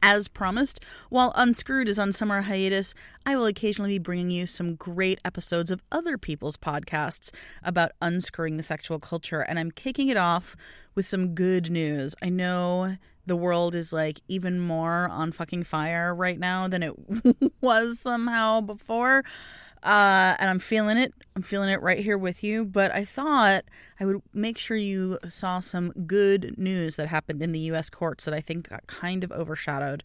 As promised, while Unscrewed is on summer hiatus, I will occasionally be bringing you some great episodes of other people's podcasts about unscrewing the sexual culture, and I'm kicking it off with some good news. I know the world is like even more on fucking fire right now than it was somehow before, and I'm feeling it. I'm feeling it right here with you, but I thought I would make sure you saw some good news that happened in the U.S. courts that I think got kind of overshadowed.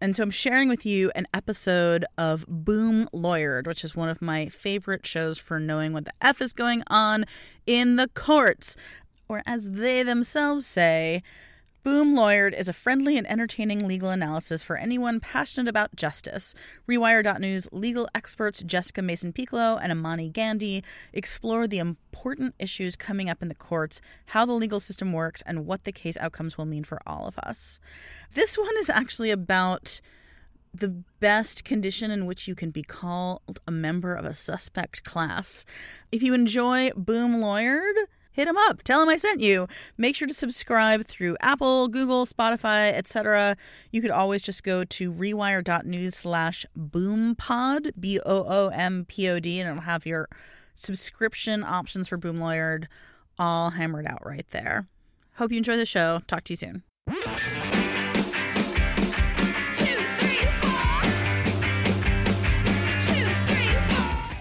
And so I'm sharing with you an episode of Boom Lawyered, which is one of my favorite shows for knowing what the F is going on in the courts. Or as they themselves say, Boom Lawyered is a friendly and entertaining legal analysis for anyone passionate about justice. Rewire.news legal experts Jessica Mason Piccolo and Imani Gandy explore the important issues coming up in the courts, how the legal system works, and what the case outcomes will mean for all of us. This one is actually about the best condition in which you can be called a member of a suspect class. If you enjoy Boom Lawyered, hit him up. Tell him I sent you. Make sure to subscribe through Apple, Google, Spotify, etc. You could always just go to rewire.news/boompod, BOOMPOD, and it'll have your subscription options for Boom Lawyered all hammered out right there. Hope you enjoy the show. Talk to you soon. 2, 3, 4.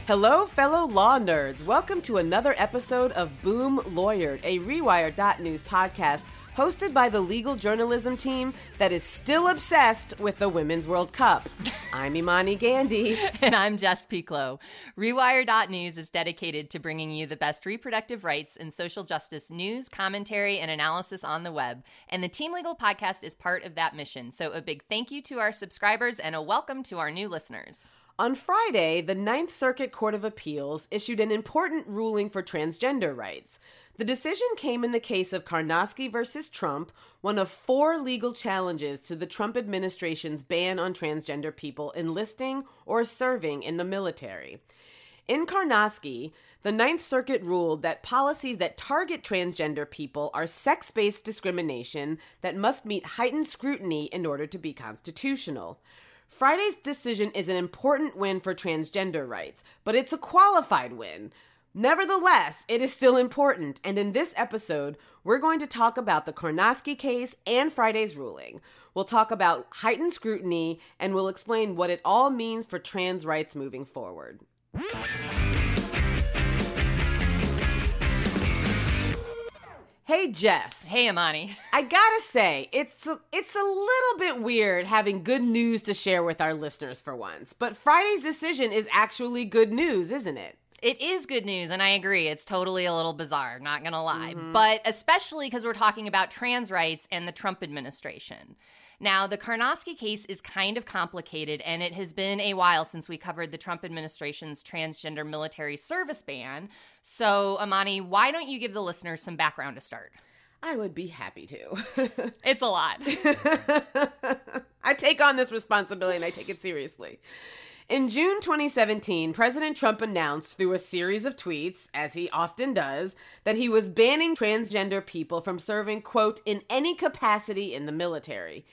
Hello, fellow law nerds. Welcome to another episode of Boom Lawyered, a Rewire.news podcast hosted by the legal journalism team that is still obsessed with the Women's World Cup. I'm Imani Gandy. And I'm Jess Piccolo. Rewire.news is dedicated to bringing you the best reproductive rights and social justice news, commentary, and analysis on the web. And the Team Legal podcast is part of that mission. So a big thank you to our subscribers and a welcome to our new listeners. On Friday, the Ninth Circuit Court of Appeals issued an important ruling for transgender rights. The decision came in the case of Karnoski versus Trump, one of 4 legal challenges to the Trump administration's ban on transgender people enlisting or serving in the military. In Karnoski, the Ninth Circuit ruled that policies that target transgender people are sex-based discrimination that must meet heightened scrutiny in order to be constitutional. Friday's decision is an important win for transgender rights, but it's a qualified win. Nevertheless, it is still important, and in this episode, we're going to talk about the Karnoski case and Friday's ruling. We'll talk about heightened scrutiny, and we'll explain what it all means for trans rights moving forward. Hey, Jess. Hey, Imani. I gotta say, it's a little bit weird having good news to share with our listeners for once, but Friday's decision is actually good news, isn't it? It is good news, and I agree. It's totally a little bizarre, not gonna lie, but especially because we're talking about trans rights and the Trump administration. Now, the Karnoski case is kind of complicated, and it has been a while since we covered the Trump administration's transgender military service ban. So, Imani, why don't you give the listeners some background to start? I would be happy to. It's a lot. I take on this responsibility, and I take it seriously. In June 2017, President Trump announced through a series of tweets, as he often does, that he was banning transgender people from serving, quote, in any capacity in the military.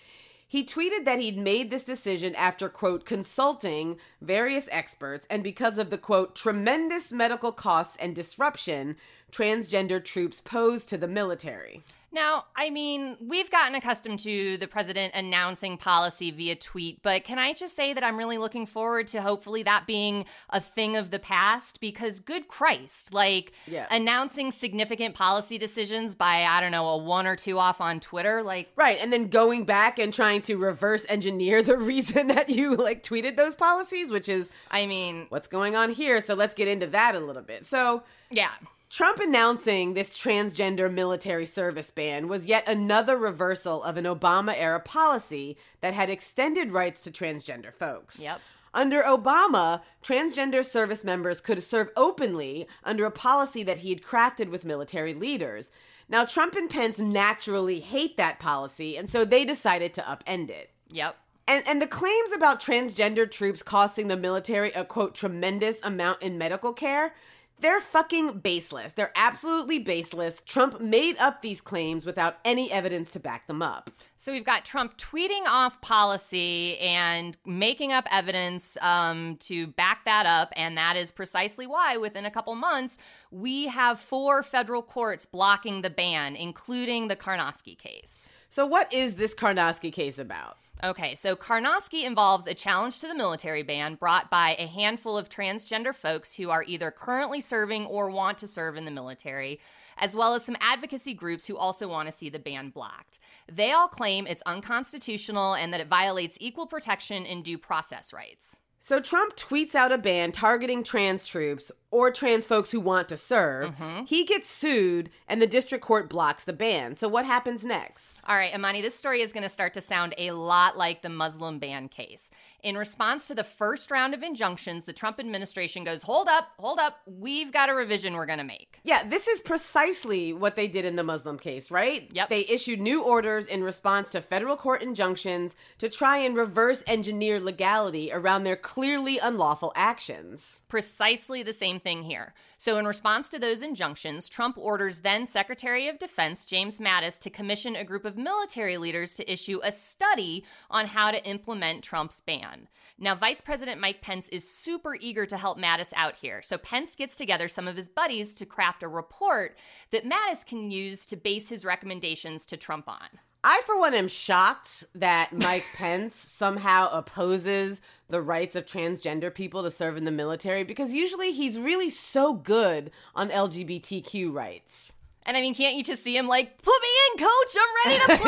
He tweeted that he'd made this decision after, quote, consulting various experts and because of the, quote, tremendous medical costs and disruption transgender troops pose to the military. Now, I mean, we've gotten accustomed to the president announcing policy via tweet, but can I just say that I'm really looking forward to hopefully that being a thing of the past? Because good Christ, like announcing significant policy decisions by, I don't know, a one or two off on Twitter, like. Right. And then going back and trying to reverse engineer the reason that you like tweeted those policies, which is, I mean, what's going on here? So let's get into that a little bit. So, yeah. Trump announcing this transgender military service ban was yet another reversal of an Obama-era policy that had extended rights to transgender folks. Yep. Under Obama, transgender service members could serve openly under a policy that he had crafted with military leaders. Now, Trump and Pence naturally hate that policy, and so they decided to upend it. Yep. And the claims about transgender troops costing the military a, quote, tremendous amount in medical care— they're fucking baseless. They're absolutely baseless. Trump made up these claims without any evidence to back them up. So we've got Trump tweeting off policy and making up evidence to back that up. And that is precisely why within a couple months, we have four federal courts blocking the ban, including the Karnoski case. So what is this Karnoski case about? Okay, so Karnoski involves a challenge to the military ban brought by a handful of transgender folks who are either currently serving or want to serve in the military, as well as some advocacy groups who also want to see the ban blocked. They all claim it's unconstitutional and that it violates equal protection and due process rights. So Trump tweets out a ban targeting trans troops or trans folks who want to serve. Mm-hmm. He gets sued, and the district court blocks the ban. So what happens next? All right, Imani, this story is going to start to sound a lot like the Muslim ban case. In response to the first round of injunctions, the Trump administration goes, hold up, we've got a revision we're going to make. Yeah, this is precisely what they did in the Muslim case, right? Yep. They issued new orders in response to federal court injunctions to try and reverse engineer legality around their clearly unlawful actions. Precisely the same thing here. So in response to those injunctions, Trump orders then Secretary of Defense James Mattis to commission a group of military leaders to issue a study on how to implement Trump's ban. Now, Vice President Mike Pence is super eager to help Mattis out here. So Pence gets together some of his buddies to craft a report that Mattis can use to base his recommendations to Trump on. I, for one, am shocked that Mike Pence somehow opposes the rights of transgender people to serve in the military, because usually he's really so good on LGBTQ rights. And I mean, can't you just see him like, put me in, coach, I'm ready to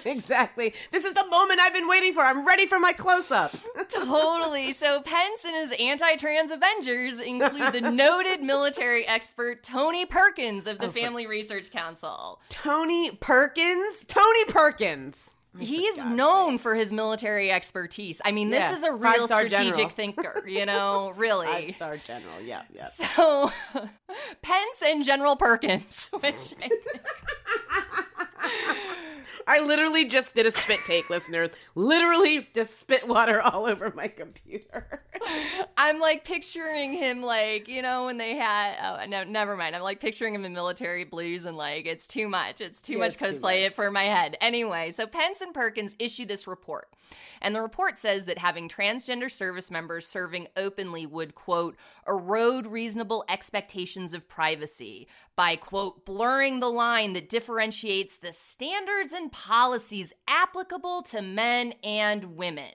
play. Exactly. This is the moment I've been waiting for. I'm ready for my close-up. Totally. So Pence and his anti-trans Avengers include the noted military expert Tony Perkins of the Family Research Council. Tony Perkins? Tony Perkins. He's known for his military expertise. I mean, this is a real strategic thinker, you know, really. Five-star general, yeah. So, Pence and General Perkins, which I think... I literally just did a spit take, listeners. Literally just spit water all over my computer. I'm like picturing him like, you know, when they had, oh, no, never mind. I'm like picturing him in military blues and like, it's too much. It's too much cosplay it for my head. Anyway, so Pence and Perkins issue this report. And the report says that having transgender service members serving openly would, quote, erode reasonable expectations of privacy by, quote, blurring the line that differentiates the standards and policies applicable to men and women.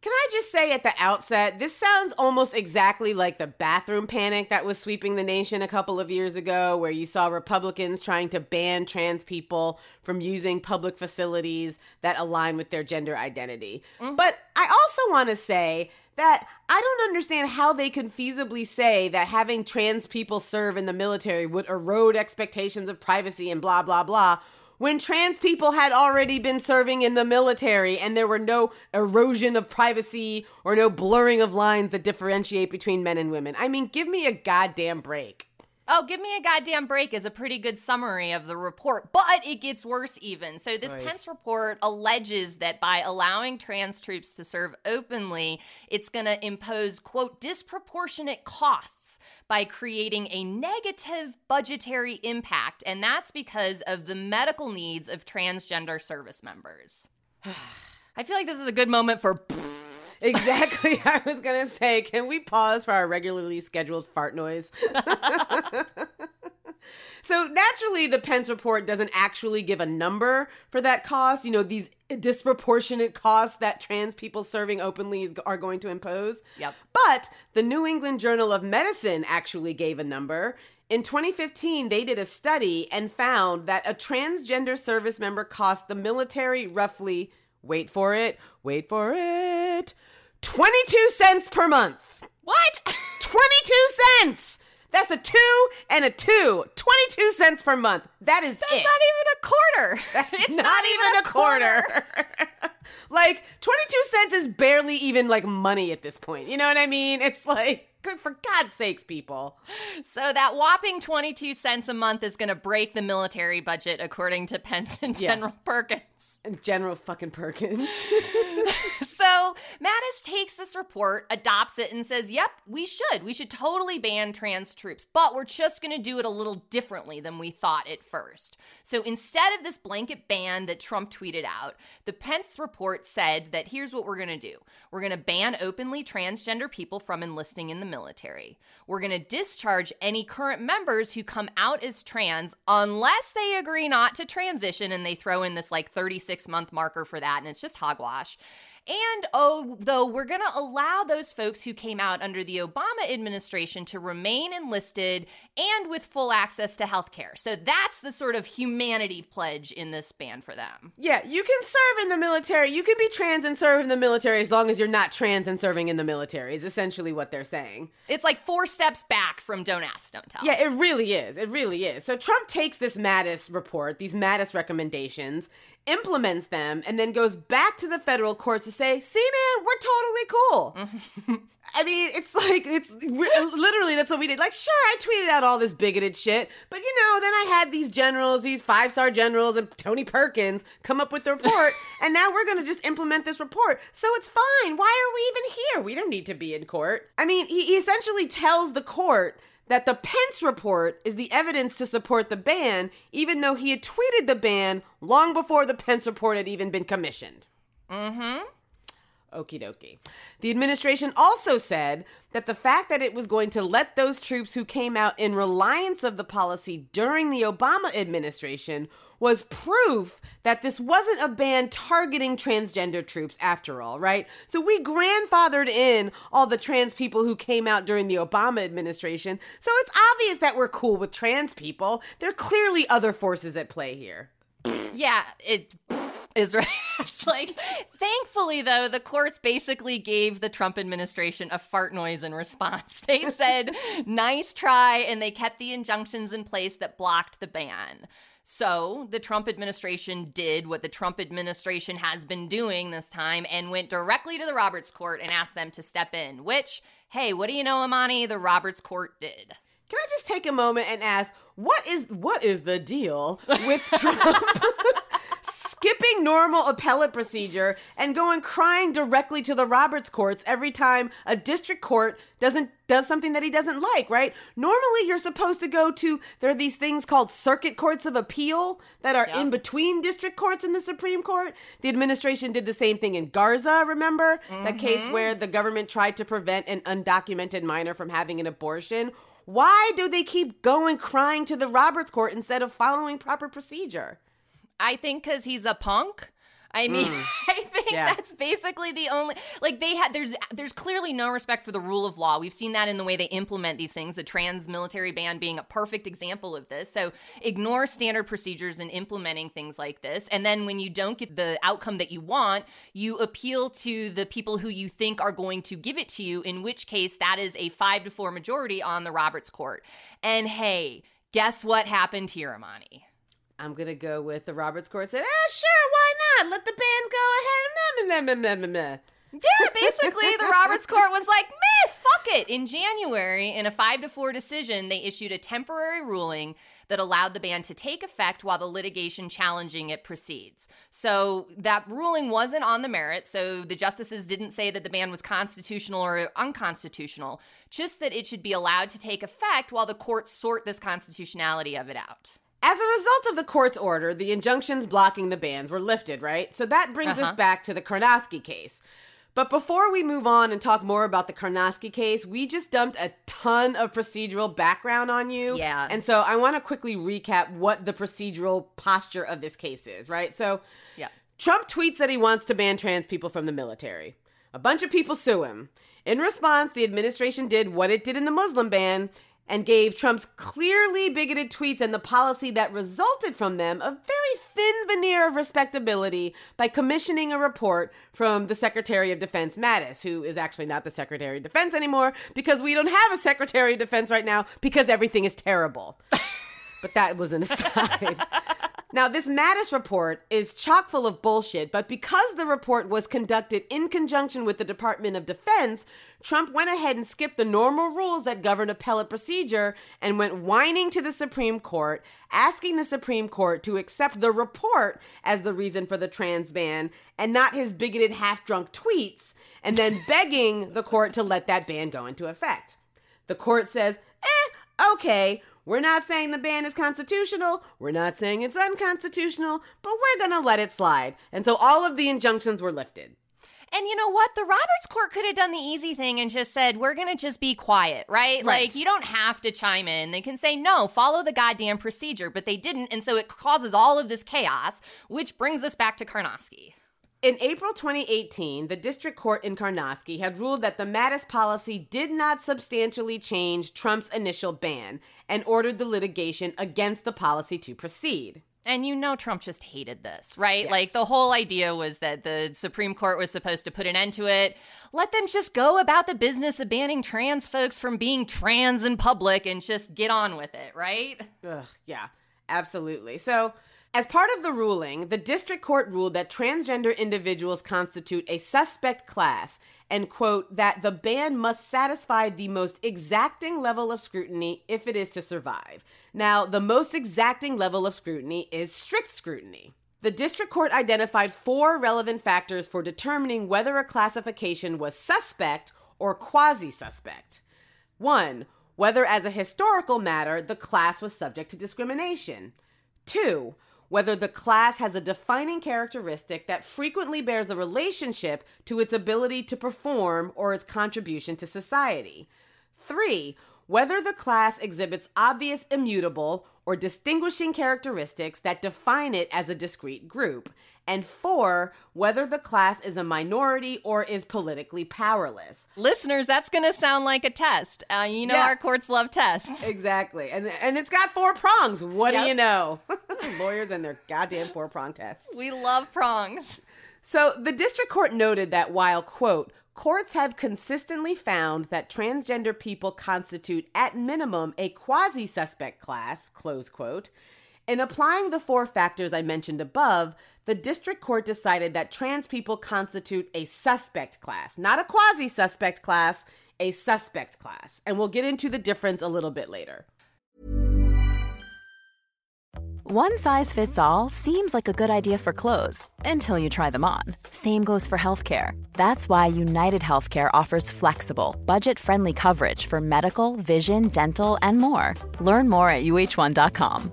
Can I just say at the outset, this sounds almost exactly like the bathroom panic that was sweeping the nation a couple of years ago, where you saw Republicans trying to ban trans people from using public facilities that align with their gender identity. Mm-hmm. But I also want to say that I don't understand how they can feasibly say that having trans people serve in the military would erode expectations of privacy and blah, blah, blah, when trans people had already been serving in the military and there were no erosion of privacy or no blurring of lines that differentiate between men and women. I mean, give me a goddamn break. Oh, give me a goddamn break is a pretty good summary of the report, but it gets worse even. So this Pence report alleges that by allowing trans troops to serve openly, it's going to impose, quote, disproportionate costs by creating a negative budgetary impact, and that's because of the medical needs of transgender service members. I feel like this is a good moment for... Exactly. I was going to say, can we pause for our regularly scheduled fart noise? So naturally, the Pence report doesn't actually give a number for that cost. You know, these disproportionate costs that trans people serving openly are going to impose. Yep. But the New England Journal of Medicine actually gave a number. In 2015, they did a study and found that a transgender service member cost the military roughly, wait for it, 22 cents per month. What? 22 cents! That's a 2 and a 2. 22 cents per month. That is That's not even a quarter. It's not even a quarter. Like, 22 cents is barely even, like, money at this point. You know what I mean? It's like, good for God's sakes, people. So that whopping 22 cents a month is going to break the military budget, according to Pence and General Perkins. And General fucking Perkins. So Mattis takes this report, adopts it, and says, yep, we should. We should totally ban trans troops, but we're just going to do it a little differently than we thought at first. So instead of this blanket ban that Trump tweeted out, the Pence report said that here's what we're going to do. We're going to ban openly transgender people from enlisting in the military. We're going to discharge any current members who come out as trans unless they agree not to transition, and they throw in this like 36-month marker for that, and it's just hogwash. And, though, we're going to allow those folks who came out under the Obama administration to remain enlisted and with full access to health care. So that's the sort of humanity pledge in this ban for them. Yeah, you can serve in the military. You can be trans and serve in the military as long as you're not trans and serving in the military is essentially what they're saying. It's like 4 steps back from don't ask, don't tell. Yeah, it really is. It really is. So Trump takes this Mattis report, these Mattis recommendations, implements them, and then goes back to the federal courts to say, see, man, we're totally cool. I mean, it's like, it's literally, that's what we did. Like, sure, I tweeted out all this bigoted shit, but you know, then I had these generals, these 5-star generals and Tony Perkins come up with the report, and now we're going to just implement this report. So it's fine. Why are we even here? We don't need to be in court. I mean, he essentially tells the court that the Pence report is the evidence to support the ban, even though he had tweeted the ban long before the Pence report had even been commissioned. Mm-hmm. Okie dokie. The administration also said that the fact that it was going to let those troops who came out in reliance of the policy during the Obama administration was proof that this wasn't a ban targeting transgender troops after all, right? So we grandfathered in all the trans people who came out during the Obama administration. So it's obvious that we're cool with trans people. There are clearly other forces at play here. Yeah, it is right. It's like, thankfully, though, the courts basically gave the Trump administration a fart noise in response. They said, nice try, and they kept the injunctions in place that blocked the ban. So the Trump administration did what the Trump administration has been doing this time and went directly to the Roberts Court and asked them to step in, which, hey, what do you know, Imani? The Roberts Court did. Can I just take a moment and ask, what is the deal with Trump skipping normal appellate procedure and going crying directly to the Roberts courts every time a district court does something that he doesn't like, right? Normally, you're supposed to go to, there are these things called circuit courts of appeal that are in between district courts and the Supreme Court. The administration did the same thing in Garza, remember? Mm-hmm. That case where the government tried to prevent an undocumented minor from having an abortion. Why do they keep going crying to the Roberts Court instead of following proper procedure? I think because he's a punk. I mean, I think that's basically the only, like, they had, there's clearly no respect for the rule of law. We've seen that in the way they implement these things, the trans military ban being a perfect example of this. So ignore standard procedures in implementing things like this. And then when you don't get the outcome that you want, you appeal to the people who you think are going to give it to you, in which case that is a 5-4 majority on the Roberts Court. And hey, guess what happened here, Imani? I'm going to go with the Roberts Court said, sure, why not? Let the bands go ahead and Yeah, basically the Roberts Court was like, meh, fuck it. In January, in a 5-4 decision, they issued a temporary ruling that allowed the ban to take effect while the litigation challenging it proceeds. So that ruling wasn't on the merits, so the justices didn't say that the ban was constitutional or unconstitutional, just that it should be allowed to take effect while the courts sort this constitutionality of it out. As a result of the court's order, the injunctions blocking the bans were lifted, right? So that brings us back to the Karnoski case. But before we move on and talk more about the Karnoski case, we just dumped a ton of procedural background on you. Yeah. And so I want to quickly recap what the procedural posture of this case is, right? So yeah. Trump tweets that he wants to ban trans people from the military. A bunch of people sue him. In response, the administration did what it did in the Muslim ban and gave Trump's clearly bigoted tweets and the policy that resulted from them a very thin veneer of respectability by commissioning a report from the Secretary of Defense, Mattis, who is actually not the Secretary of Defense anymore because we don't have a Secretary of Defense right now because everything is terrible. But that was an aside. Now, this Mattis report is chock full of bullshit, but because the report was conducted in conjunction with the Department of Defense, Trump went ahead and skipped the normal rules that govern appellate procedure and went whining to the Supreme Court, asking the Supreme Court to accept the report as the reason for the trans ban and not his bigoted half-drunk tweets, and then begging the court to let that ban go into effect. The court says, okay, we're not saying the ban is constitutional, we're not saying it's unconstitutional, but we're going to let it slide. And so all of the injunctions were lifted. And you know what? The Roberts Court could have done the easy thing and just said, we're going to just be quiet, right? Like, you don't have to chime in. They can say, no, follow the goddamn procedure, but they didn't. And so it causes all of this chaos, which brings us back to Karnoski. In April 2018, the district court in Karnoski had ruled that the Mattis policy did not substantially change Trump's initial ban and ordered the litigation against the policy to proceed. And you know Trump just hated this, right? Yes. Like, the whole idea was that the Supreme Court was supposed to put an end to it. Let them just go about the business of banning trans folks from being trans in public and just get on with it, right? Ugh, yeah, absolutely. So, as part of the ruling, the district court ruled that transgender individuals constitute a suspect class and, quote, that the ban must satisfy the most exacting level of scrutiny if it is to survive. Now, the most exacting level of scrutiny is strict scrutiny. The district court identified four relevant factors for determining whether a classification was suspect or quasi-suspect. 1, whether as a historical matter, the class was subject to discrimination. 2, whether the class has a defining characteristic that frequently bears a relationship to its ability to perform or its contribution to society. 3, whether the class exhibits obvious, immutable, or distinguishing characteristics that define it as a discrete group. And 4, whether the class is a minority or is politically powerless. Listeners, that's going to sound like a test. Our courts love tests. Exactly. And it's got 4 prongs. What do you know? Lawyers and their goddamn 4-prong tests. We love prongs. So the district court noted that while, quote, courts have consistently found that transgender people constitute at minimum a quasi-suspect class, close quote, in applying the 4 factors I mentioned above, the district court decided that trans people constitute a suspect class, not a quasi-suspect class, a suspect class. And we'll get into the difference a little bit later. One size fits all seems like a good idea for clothes until you try them on. Same goes for healthcare. That's why United Healthcare offers flexible, budget-friendly coverage for medical, vision, dental, and more. Learn more at uh1.com.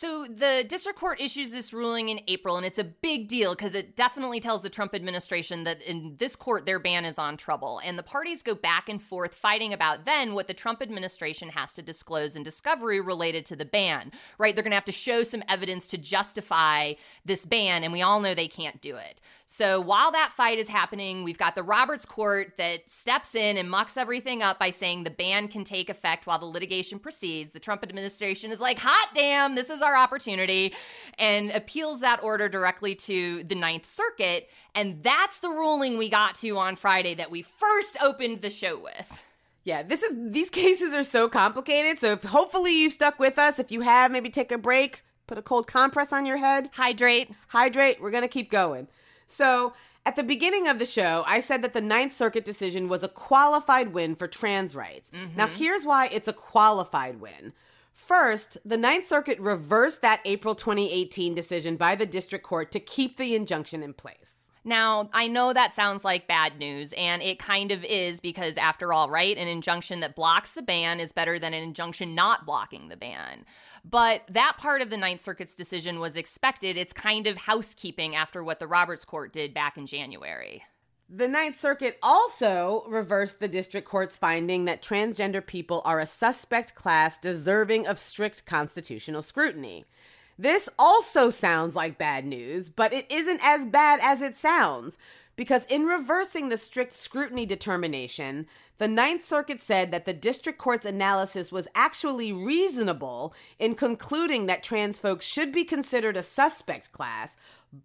So the district court issues this ruling in April, and it's a big deal because it definitely tells the Trump administration that in this court, their ban is on trouble. And the parties go back and forth fighting about then what the Trump administration has to disclose in discovery related to the ban, right? They're going to have to show some evidence to justify this ban, and we all know they can't do it. So while that fight is happening, we've got the Roberts Court that steps in and mucks everything up by saying the ban can take effect while the litigation proceeds. The Trump administration is like, hot damn, this is our opportunity, and appeals that order directly to the Ninth Circuit. And that's the ruling we got to on Friday that we first opened the show with. Yeah, these cases are so complicated. So hopefully you've stuck with us. If you have, maybe take a break, put a cold compress on your head. Hydrate. We're going to keep going. So at the beginning of the show, I said that the Ninth Circuit decision was a qualified win for trans rights. Mm-hmm. Now, here's why it's a qualified win. First, the Ninth Circuit reversed that April 2018 decision by the district court to keep the injunction in place. Now, I know that sounds like bad news, and it kind of is because, after all, right, an injunction that blocks the ban is better than an injunction not blocking the ban. But that part of the Ninth Circuit's decision was expected. It's kind of housekeeping after what the Roberts Court did back in January. The Ninth Circuit also reversed the district court's finding that transgender people are a suspect class deserving of strict constitutional scrutiny. This also sounds like bad news, but it isn't as bad as it sounds, because in reversing the strict scrutiny determination, the Ninth Circuit said that the district court's analysis was actually reasonable in concluding that trans folks should be considered a suspect class.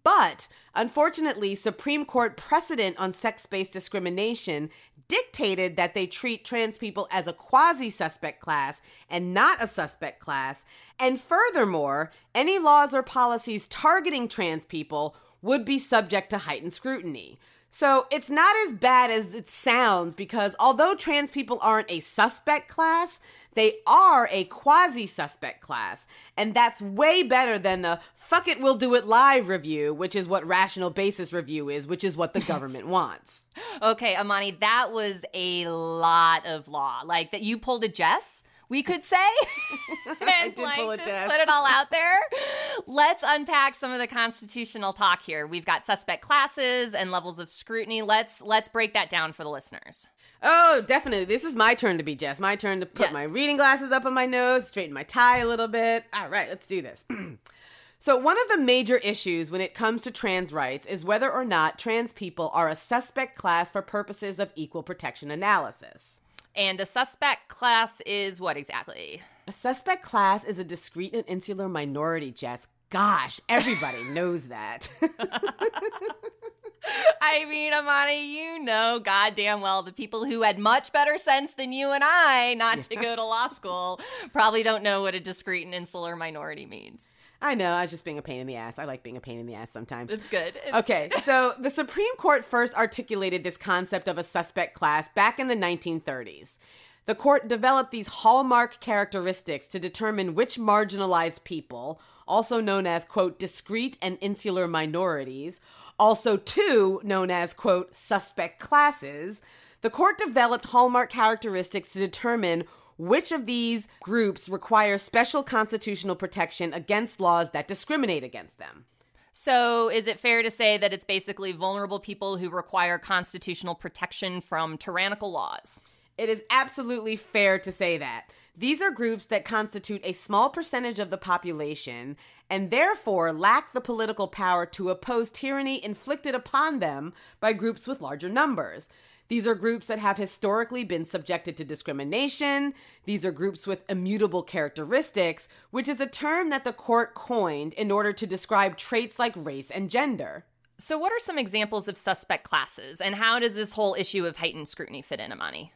But, unfortunately, Supreme Court precedent on sex-based discrimination dictated that they treat trans people as a quasi-suspect class and not a suspect class. And furthermore, any laws or policies targeting trans people would be subject to heightened scrutiny. So it's not as bad as it sounds, because although trans people aren't a suspect class, they are a quasi-suspect class. And that's way better than the fuck it, we'll do it live review, which is what rational basis review is, which is what the government wants. Okay, Imani, that was a lot of law. Like, that you pulled a Jess? We could say, and like, just put it all out there. Let's unpack some of the constitutional talk here. We've got suspect classes and levels of scrutiny. Let's break that down for the listeners. Oh, definitely. This is my turn to be Jess. My turn to put my reading glasses up on my nose, straighten my tie a little bit. All right, let's do this. So one of the major issues when it comes to trans rights is whether or not trans people are a suspect class for purposes of equal protection analysis. And a suspect class is what exactly? A suspect class is a discrete and insular minority, Jess. Gosh, everybody knows that. I mean, Imani, you know goddamn well the people who had much better sense than you and I not to go to law school probably don't know what a discrete and insular minority means. I know. I was just being a pain in the ass. I like being a pain in the ass sometimes. It's good. So the Supreme Court first articulated this concept of a suspect class back in the 1930s. The court developed these hallmark characteristics to determine which marginalized people, also known as, quote, discrete and insular minorities, also too known as, quote, suspect classes. The court developed hallmark characteristics to determine which of these groups require special constitutional protection against laws that discriminate against them. So is it fair to say that it's basically vulnerable people who require constitutional protection from tyrannical laws? It is absolutely fair to say that. These are groups that constitute a small percentage of the population and therefore lack the political power to oppose tyranny inflicted upon them by groups with larger numbers. These are groups that have historically been subjected to discrimination. These are groups with immutable characteristics, which is a term that the court coined in order to describe traits like race and gender. So what are some examples of suspect classes, and how does this whole issue of heightened scrutiny fit in, Imani?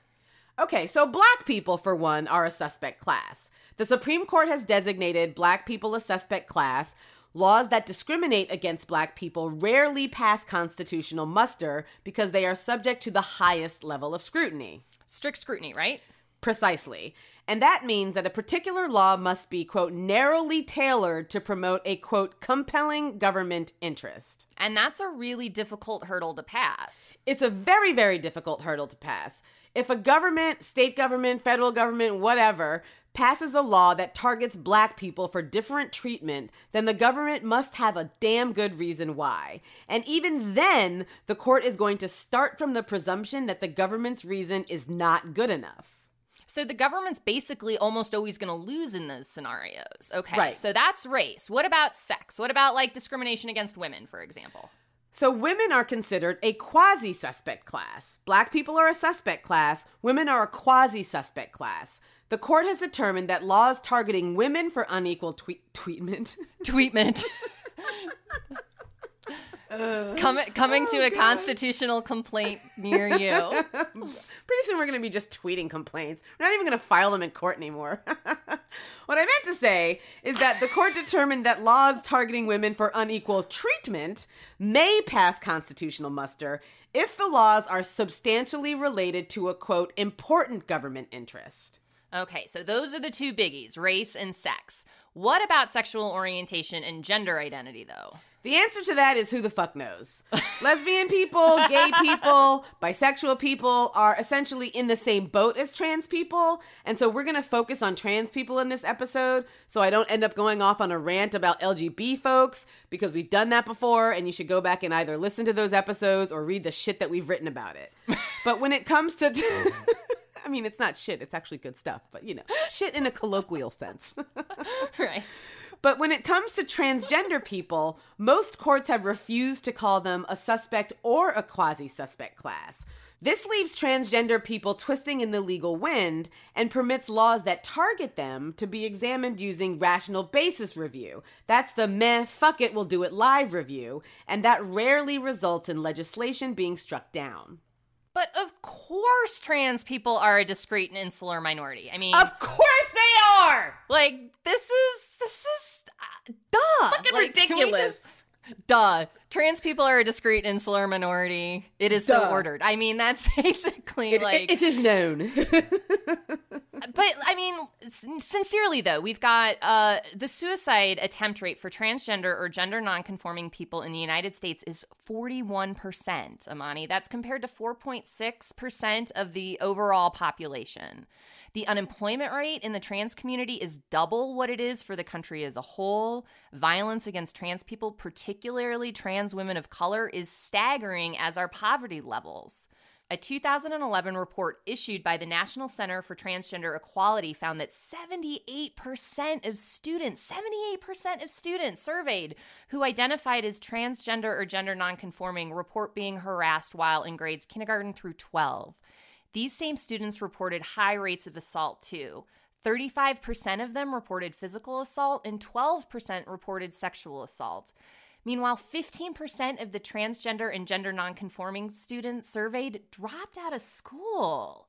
Okay, so Black people, for one, are a suspect class. The Supreme Court has designated Black people a suspect class. Laws that discriminate against Black people rarely pass constitutional muster because they are subject to the highest level of scrutiny. Strict scrutiny, right? Precisely. And that means that a particular law must be, quote, narrowly tailored to promote a, quote, compelling government interest. And that's a really difficult hurdle to pass. It's a very, very difficult hurdle to pass. If a government, state government, federal government, whatever, passes a law that targets Black people for different treatment, then the government must have a damn good reason why. And even then, the court is going to start from the presumption that the government's reason is not good enough. So the government's basically almost always going to lose in those scenarios. Okay, right. So that's race. What about sex? What about like discrimination against women, for example? So women are considered a quasi-suspect class. Black people are a suspect class. Women are a quasi-suspect class. The court has determined that laws targeting women for unequal treatment. Tweetment. Coming to a constitutional complaint near you. Pretty soon we're going to be just tweeting complaints. We're not even going to file them in court anymore. What I meant to say is that the court determined that laws targeting women for unequal treatment may pass constitutional muster if the laws are substantially related to a, quote, important government interest. Okay, so those are the two biggies, race and sex. What about sexual orientation and gender identity, though? The answer to that is who the fuck knows. Lesbian people, gay people, bisexual people are essentially in the same boat as trans people. And so we're going to focus on trans people in this episode so I don't end up going off on a rant about LGB folks because we've done that before and you should go back and either listen to those episodes or read the shit that we've written about it. But when it comes to... I mean, it's not shit. It's actually good stuff. But, you know, shit in a colloquial sense. Right. But when it comes to transgender people, most courts have refused to call them a suspect or a quasi-suspect class. This leaves transgender people twisting in the legal wind and permits laws that target them to be examined using rational basis review. That's the meh, fuck it, we'll do it live review. And that rarely results in legislation being struck down. But of course trans people are a discrete and insular minority. I mean... Of course they are! Like, this is duh. Fucking like, ridiculous. Duh. Trans people are a discrete and insular minority. It is so ordered. I mean, that's basically It is known. But, I mean, sincerely, though, we've got the suicide attempt rate for transgender or gender nonconforming people in the United States is 41%, Imani. That's compared to 4.6% of the overall population. The unemployment rate in the trans community is double what it is for the country as a whole. Violence against trans people, particularly trans women of color, is staggering as are poverty levels. A 2011 report issued by the National Center for Transgender Equality found that 78% of students surveyed who identified as transgender or gender nonconforming report being harassed while in grades kindergarten through 12. These same students reported high rates of assault too. 35% of them reported physical assault and 12% reported sexual assault. Meanwhile, 15% of the transgender and gender nonconforming students surveyed dropped out of school.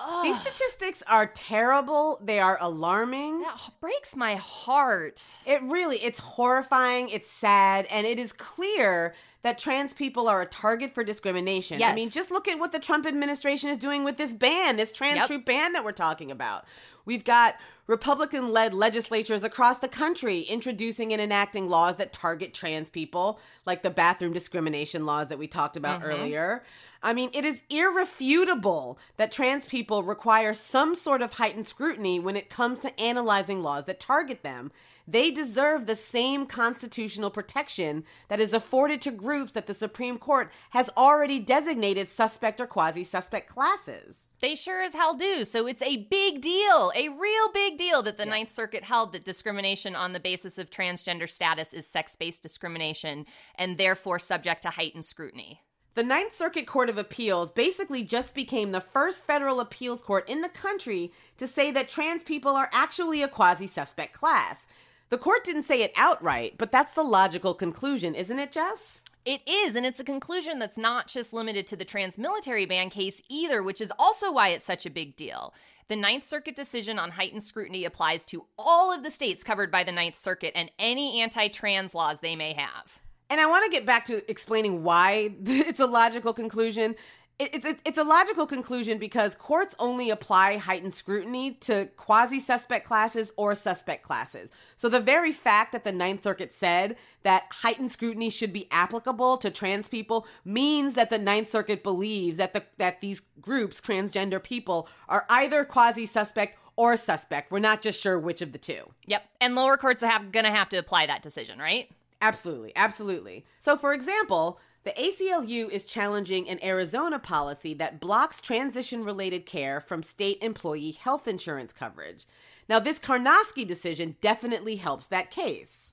Ugh. These statistics are terrible. They are alarming. That breaks my heart. It's horrifying. It's sad. And it is clear that trans people are a target for discrimination. Yes. I mean, just look at what the Trump administration is doing with this ban, this trans troop ban that we're talking about. We've got Republican-led legislatures across the country introducing and enacting laws that target trans people, like the bathroom discrimination laws that we talked about earlier. I mean, it is irrefutable that trans people require some sort of heightened scrutiny when it comes to analyzing laws that target them. They deserve the same constitutional protection that is afforded to groups that the Supreme Court has already designated suspect or quasi-suspect classes. They sure as hell do. So it's a big deal, a real big deal that the Ninth Circuit held that discrimination on the basis of transgender status is sex-based discrimination and therefore subject to heightened scrutiny. The Ninth Circuit Court of Appeals basically just became the first federal appeals court in the country to say that trans people are actually a quasi-suspect class. The court didn't say it outright, but that's the logical conclusion, isn't it, Jess? It is, and it's a conclusion that's not just limited to the trans military ban case either, which is also why it's such a big deal. The Ninth Circuit decision on heightened scrutiny applies to all of the states covered by the Ninth Circuit and any anti-trans laws they may have. And I want to get back to explaining why it's a logical conclusion. It's a logical conclusion because courts only apply heightened scrutiny to quasi-suspect classes or suspect classes. So the very fact that the Ninth Circuit said that heightened scrutiny should be applicable to trans people means that the Ninth Circuit believes that these groups, transgender people, are either quasi-suspect or suspect. We're not just sure which of the two. Yep. And lower courts are going to have to apply that decision, right? Absolutely. Absolutely. So, for example, the ACLU is challenging an Arizona policy that blocks transition-related care from state employee health insurance coverage. Now, this Karnoski decision definitely helps that case.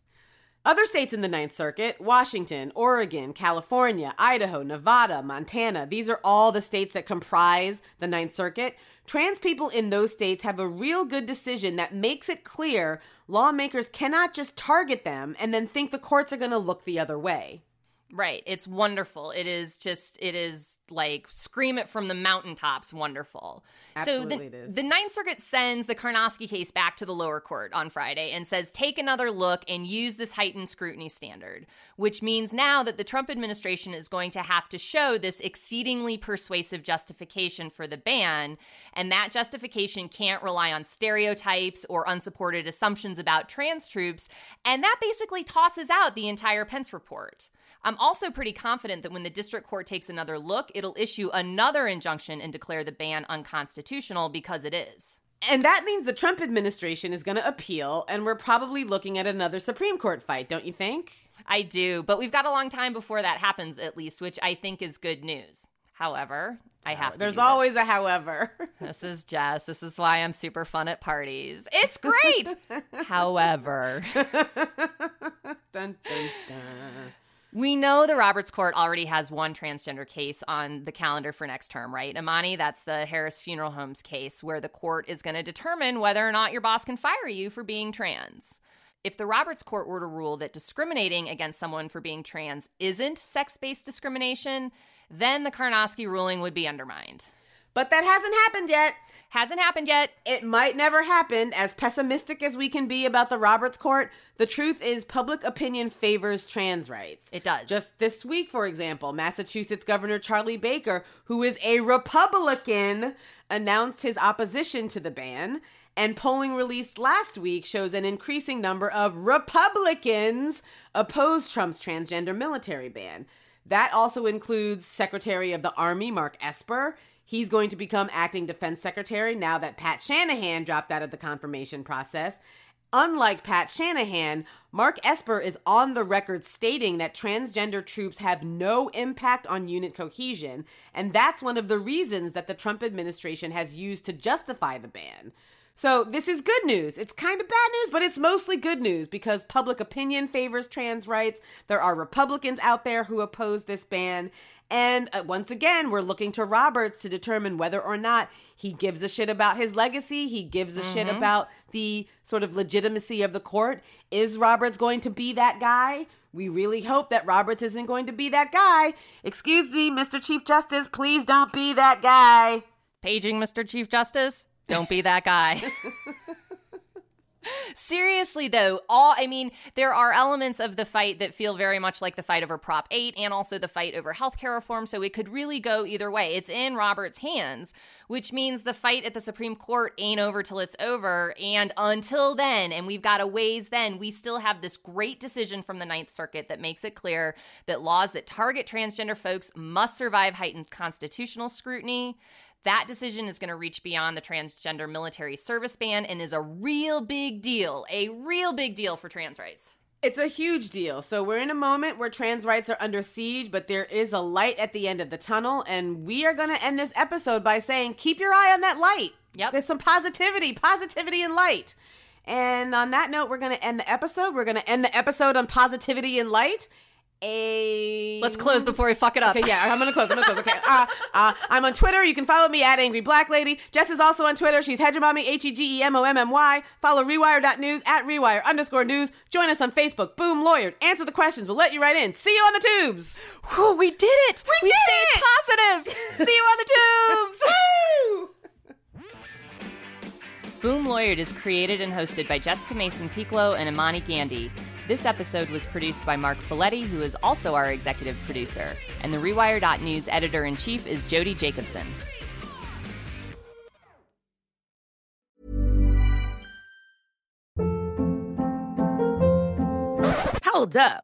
Other states in the Ninth Circuit, Washington, Oregon, California, Idaho, Nevada, Montana, these are all the states that comprise the Ninth Circuit. Trans people in those states have a real good decision that makes it clear lawmakers cannot just target them and then think the courts are going to look the other way. Right. It's wonderful. It is like scream it from the mountaintops wonderful. Absolutely, so the Ninth Circuit sends the Karnoski case back to the lower court on Friday and says, take another look and use this heightened scrutiny standard, which means now that the Trump administration is going to have to show this exceedingly persuasive justification for the ban. And that justification can't rely on stereotypes or unsupported assumptions about trans troops. And that basically tosses out the entire Pence report. I'm also pretty confident that when the district court takes another look, it'll issue another injunction and declare the ban unconstitutional because it is. And that means the Trump administration is going to appeal, and we're probably looking at another Supreme Court fight, don't you think? I do, but we've got a long time before that happens, at least, which I think is good news. However, I have to do this. There's always a however. This is Jess. This is why I'm super fun at parties. It's great! However. Dun, dun, dun. We know the Roberts Court already has one transgender case on the calendar for next term, right? Imani, that's the Harris Funeral Homes case where the court is going to determine whether or not your boss can fire you for being trans. If the Roberts Court were to rule that discriminating against someone for being trans isn't sex-based discrimination, then the Karnoski ruling would be undermined. But that hasn't happened yet. Hasn't happened yet. It might never happen. As pessimistic as we can be about the Roberts Court, the truth is public opinion favors trans rights. It does. Just this week, for example, Massachusetts Governor Charlie Baker, who is a Republican, announced his opposition to the ban. And polling released last week shows an increasing number of Republicans oppose Trump's transgender military ban. That also includes Secretary of the Army Mark Esper. He's going to become acting defense secretary now that Pat Shanahan dropped out of the confirmation process. Unlike Pat Shanahan, Mark Esper is on the record stating that transgender troops have no impact on unit cohesion, and that's one of the reasons that the Trump administration has used to justify the ban. So this is good news. It's kind of bad news, but it's mostly good news because public opinion favors trans rights. There are Republicans out there who oppose this ban. And once again, we're looking to Roberts to determine whether or not he gives a shit about his legacy. He gives a shit about the sort of legitimacy of the court. Is Roberts going to be that guy? We really hope that Roberts isn't going to be that guy. Excuse me, Mr. Chief Justice, please don't be that guy. Paging Mr. Chief Justice, don't be that guy. Seriously, though, there are elements of the fight that feel very much like the fight over Prop 8 and also the fight over healthcare reform, so it could really go either way. It's in Roberts' hands, which means the fight at the Supreme Court ain't over till it's over, and until then, and we've got a ways then, we still have this great decision from the Ninth Circuit that makes it clear that laws that target transgender folks must survive heightened constitutional scrutiny. That decision is going to reach beyond the transgender military service ban and is a real big deal for trans rights. It's a huge deal. So we're in a moment where trans rights are under siege, but there is a light at the end of the tunnel. And we are going to end this episode by saying, keep your eye on that light. Yep. There's some positivity and light. And on that note, we're going to end the episode. We're going to end the episode on positivity and light. Let's close before we fuck it up. Okay, yeah, I'm gonna close. Okay, I'm on Twitter. You can follow me at Angry Black Lady. Jess is also on Twitter. She's Hegemommy, HEGEMOMMY. Follow Rewire.news at Rewire_news. Join us on Facebook. Boom Lawyered. Answer the questions. We'll let you right in. See you on the tubes. Whew, we did it. We stayed positive. See you on the tubes. Woo! Boom Lawyered is created and hosted by Jessica Mason Piccolo and Imani Gandy. This episode was produced by Mark Folletti, who is also our executive producer, and the Rewire.news editor-in-chief is Jodi Jacobson. Hold up.